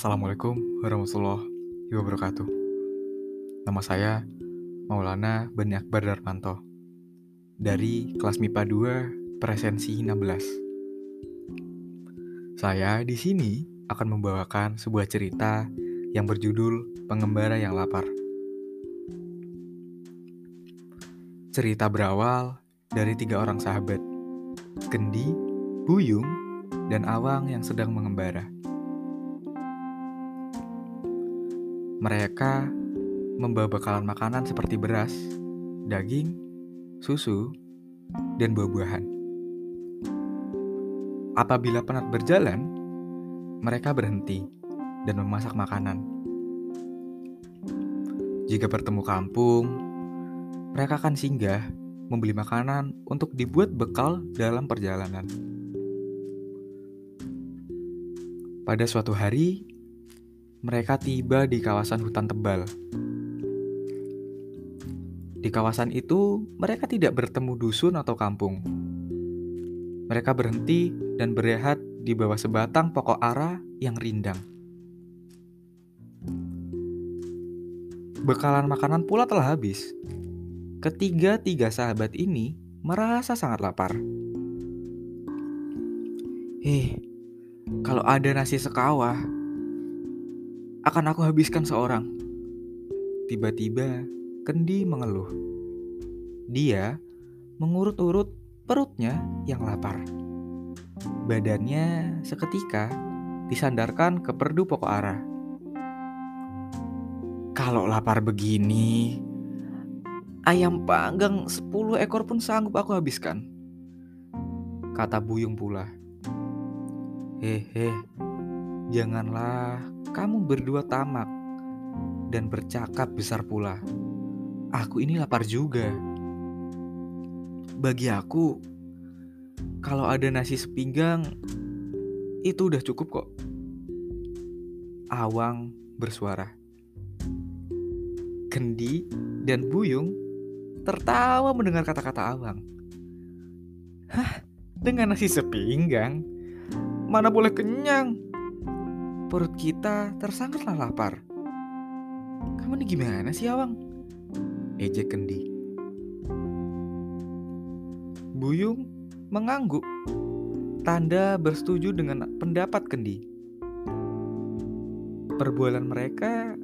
Assalamualaikum warahmatullahi wabarakatuh. Nama saya Maulana Bani Akbar Darmanto dari kelas MIPA 2 presensi 16. Saya di sini akan membawakan sebuah cerita yang berjudul Pengembara yang Lapar. Cerita berawal dari 3 orang sahabat, Kendi, Buyung, dan Awang yang sedang mengembara. Mereka membawa bekalan makanan seperti beras, daging, susu, dan buah-buahan. Apabila penat berjalan, mereka berhenti dan memasak makanan. Jika bertemu kampung, mereka akan singgah membeli makanan untuk dibuat bekal dalam perjalanan. Pada suatu hari, mereka tiba di kawasan hutan tebal. Di kawasan itu, mereka tidak bertemu dusun atau kampung. Mereka berhenti dan berehat di bawah sebatang pokok ara yang rindang. Bekalan makanan pula telah habis. Ketiga sahabat ini merasa sangat lapar. Kalau ada nasi sekawah, akan aku habiskan seorang. Tiba-tiba Kendi mengeluh. Dia mengurut-urut perutnya yang lapar. Badannya seketika disandarkan ke perdu pokok ara. Kalau lapar begini, ayam panggang 10 ekor pun sanggup aku habiskan, kata Buyung pula. Janganlah kamu berdua tamak dan bercakap besar pula. Aku ini lapar juga. Bagi aku, kalau ada nasi sepinggang, itu udah cukup kok, Awang bersuara. Kendi dan Buyung tertawa mendengar kata-kata Awang. Dengan nasi sepinggang, mana boleh kenyang? Perut kita tersangatlah lapar. Kamu ini gimana sih, Awang? Ejek Kendi. Buyung mengangguk, tanda bersetuju dengan pendapat Kendi. Perbualan mereka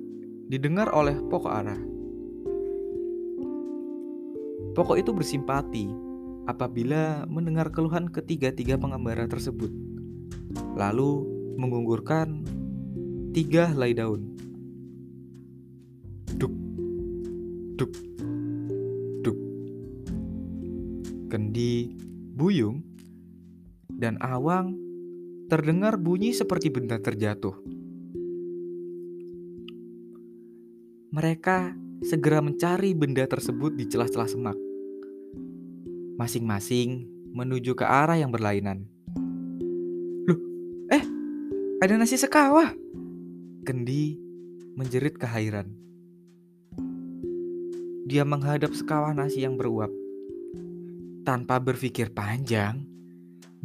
didengar oleh pokok ara. Pokok itu bersimpati apabila mendengar keluhan ketiga pengembara tersebut, lalu menggugurkan 3 helai daun. Duk, duk, duk. Kendi, Buyung, dan Awang terdengar bunyi seperti benda terjatuh. Mereka segera mencari benda tersebut di celah-celah semak, masing-masing menuju ke arah yang berlainan. Loh, ada nasi sekawah! Kendi menjerit kehairan. Dia menghadap sekawah nasi yang beruap. Tanpa berpikir panjang,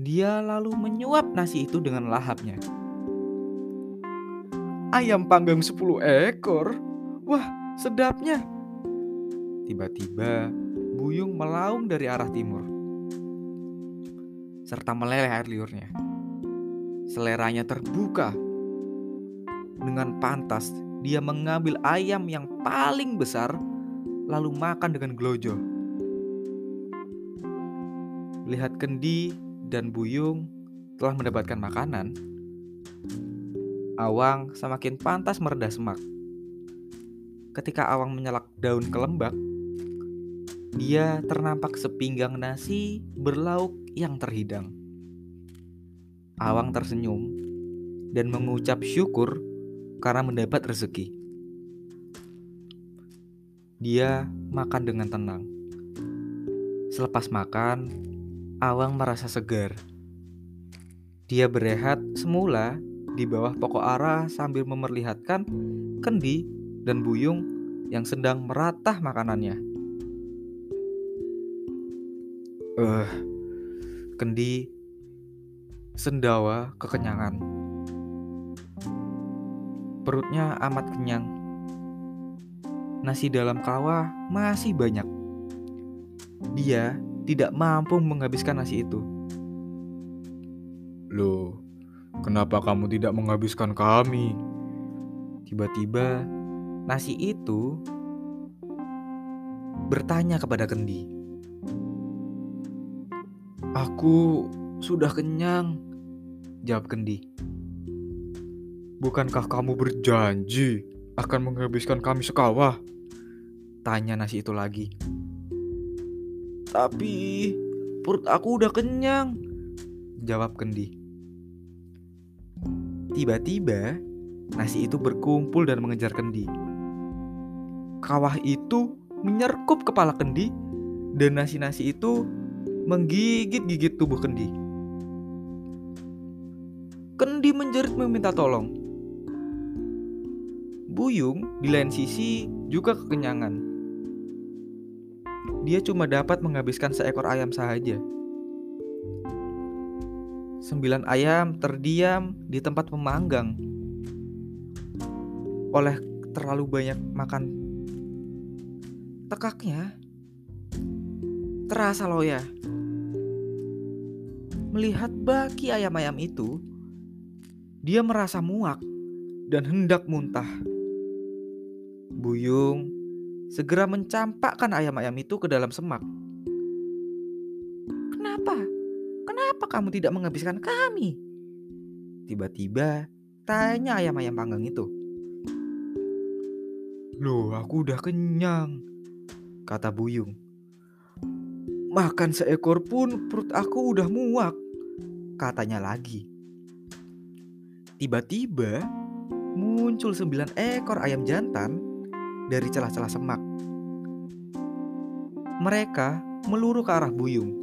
dia lalu menyuap nasi itu dengan lahapnya. Ayam panggang 10 ekor? Wah, sedapnya! Tiba-tiba Buyung melaung dari arah timur, serta meleleh air liurnya. Seleranya terbuka. Dengan pantas, dia mengambil ayam yang paling besar, lalu makan dengan glojo. Lihat Kendi dan Buyung telah mendapatkan makanan, Awang semakin pantas meredah semak. Ketika Awang menyelak daun kelembak, dia ternampak sepinggang nasi berlauk yang terhidang. Awang tersenyum dan mengucap syukur karena mendapat rezeki. Dia makan dengan tenang. Selepas makan, Awang merasa segar. Dia berehat semula di bawah pokok ara sambil memperlihatkan Kendi dan Buyung yang sedang meratah makanannya. Kendi sendawa kekenyangan. Perutnya amat kenyang. Nasi dalam kawah masih banyak. Dia tidak mampu menghabiskan nasi itu. Loh, kenapa kamu tidak menghabiskan kami? Tiba-tiba nasi itu bertanya kepada Kendi. Aku sudah kenyang, jawab Kendi. Bukankah kamu berjanji akan menghabiskan kami sekawah? Tanya nasi itu lagi. Tapi perut aku udah kenyang, jawab Kendi. Tiba-tiba nasi itu berkumpul dan mengejar Kendi. Kawah itu menyerkup kepala Kendi dan nasi-nasi itu menggigit-gigit tubuh Kendi. Kendi menjerit meminta tolong. Buyung di lain sisi juga kekenyangan. Dia cuma dapat menghabiskan seekor ayam saja. 9 ayam terdiam di tempat pemanggang. Oleh terlalu banyak makan, tekaknya terasa loya. Melihat baki ayam-ayam itu, dia merasa muak dan hendak muntah. Buyung segera mencampakkan ayam-ayam itu ke dalam semak. Kenapa? Kenapa kamu tidak menghabiskan kami? Tiba-tiba tanya ayam-ayam panggang itu. Loh, aku udah kenyang, kata Buyung. Makan seekor pun perut aku udah muak, katanya lagi. Tiba-tiba muncul 9 ekor ayam jantan dari celah-celah semak. Mereka meluru ke arah Buyung.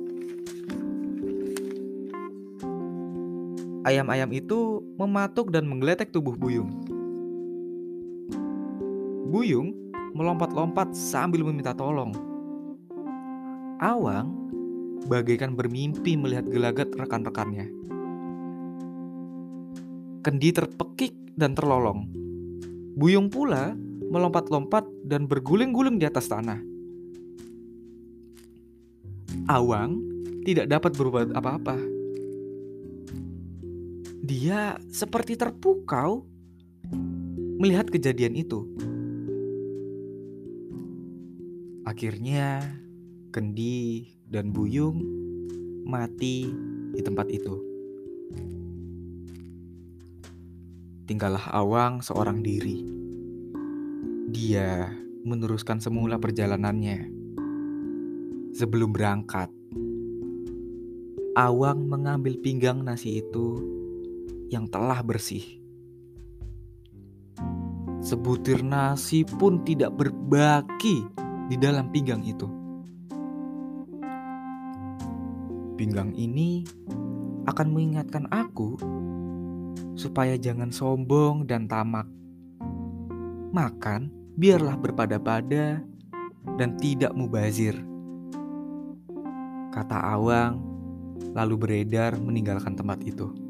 Ayam-ayam itu mematuk dan menggeletek tubuh Buyung. Buyung melompat-lompat sambil meminta tolong. Awang bagaikan bermimpi melihat gelagat rekan-rekannya. Kendi terpekik dan terlolong. Buyung pula melompat-lompat dan berguling-guling di atas tanah. Awang tidak dapat berbuat apa-apa. Dia seperti terpukau melihat kejadian itu. Akhirnya Kendi dan Buyung mati di tempat itu. Tinggallah Awang seorang diri. Dia meneruskan semula perjalanannya. Sebelum berangkat, Awang mengambil pinggang nasi itu yang telah bersih. Sebutir nasi pun tidak berbaki di dalam pinggang itu. Pinggang ini akan mengingatkan aku supaya jangan sombong dan tamak. Makan biarlah berpada-pada dan tidak mubazir, kata Awang lalu beredar meninggalkan tempat itu.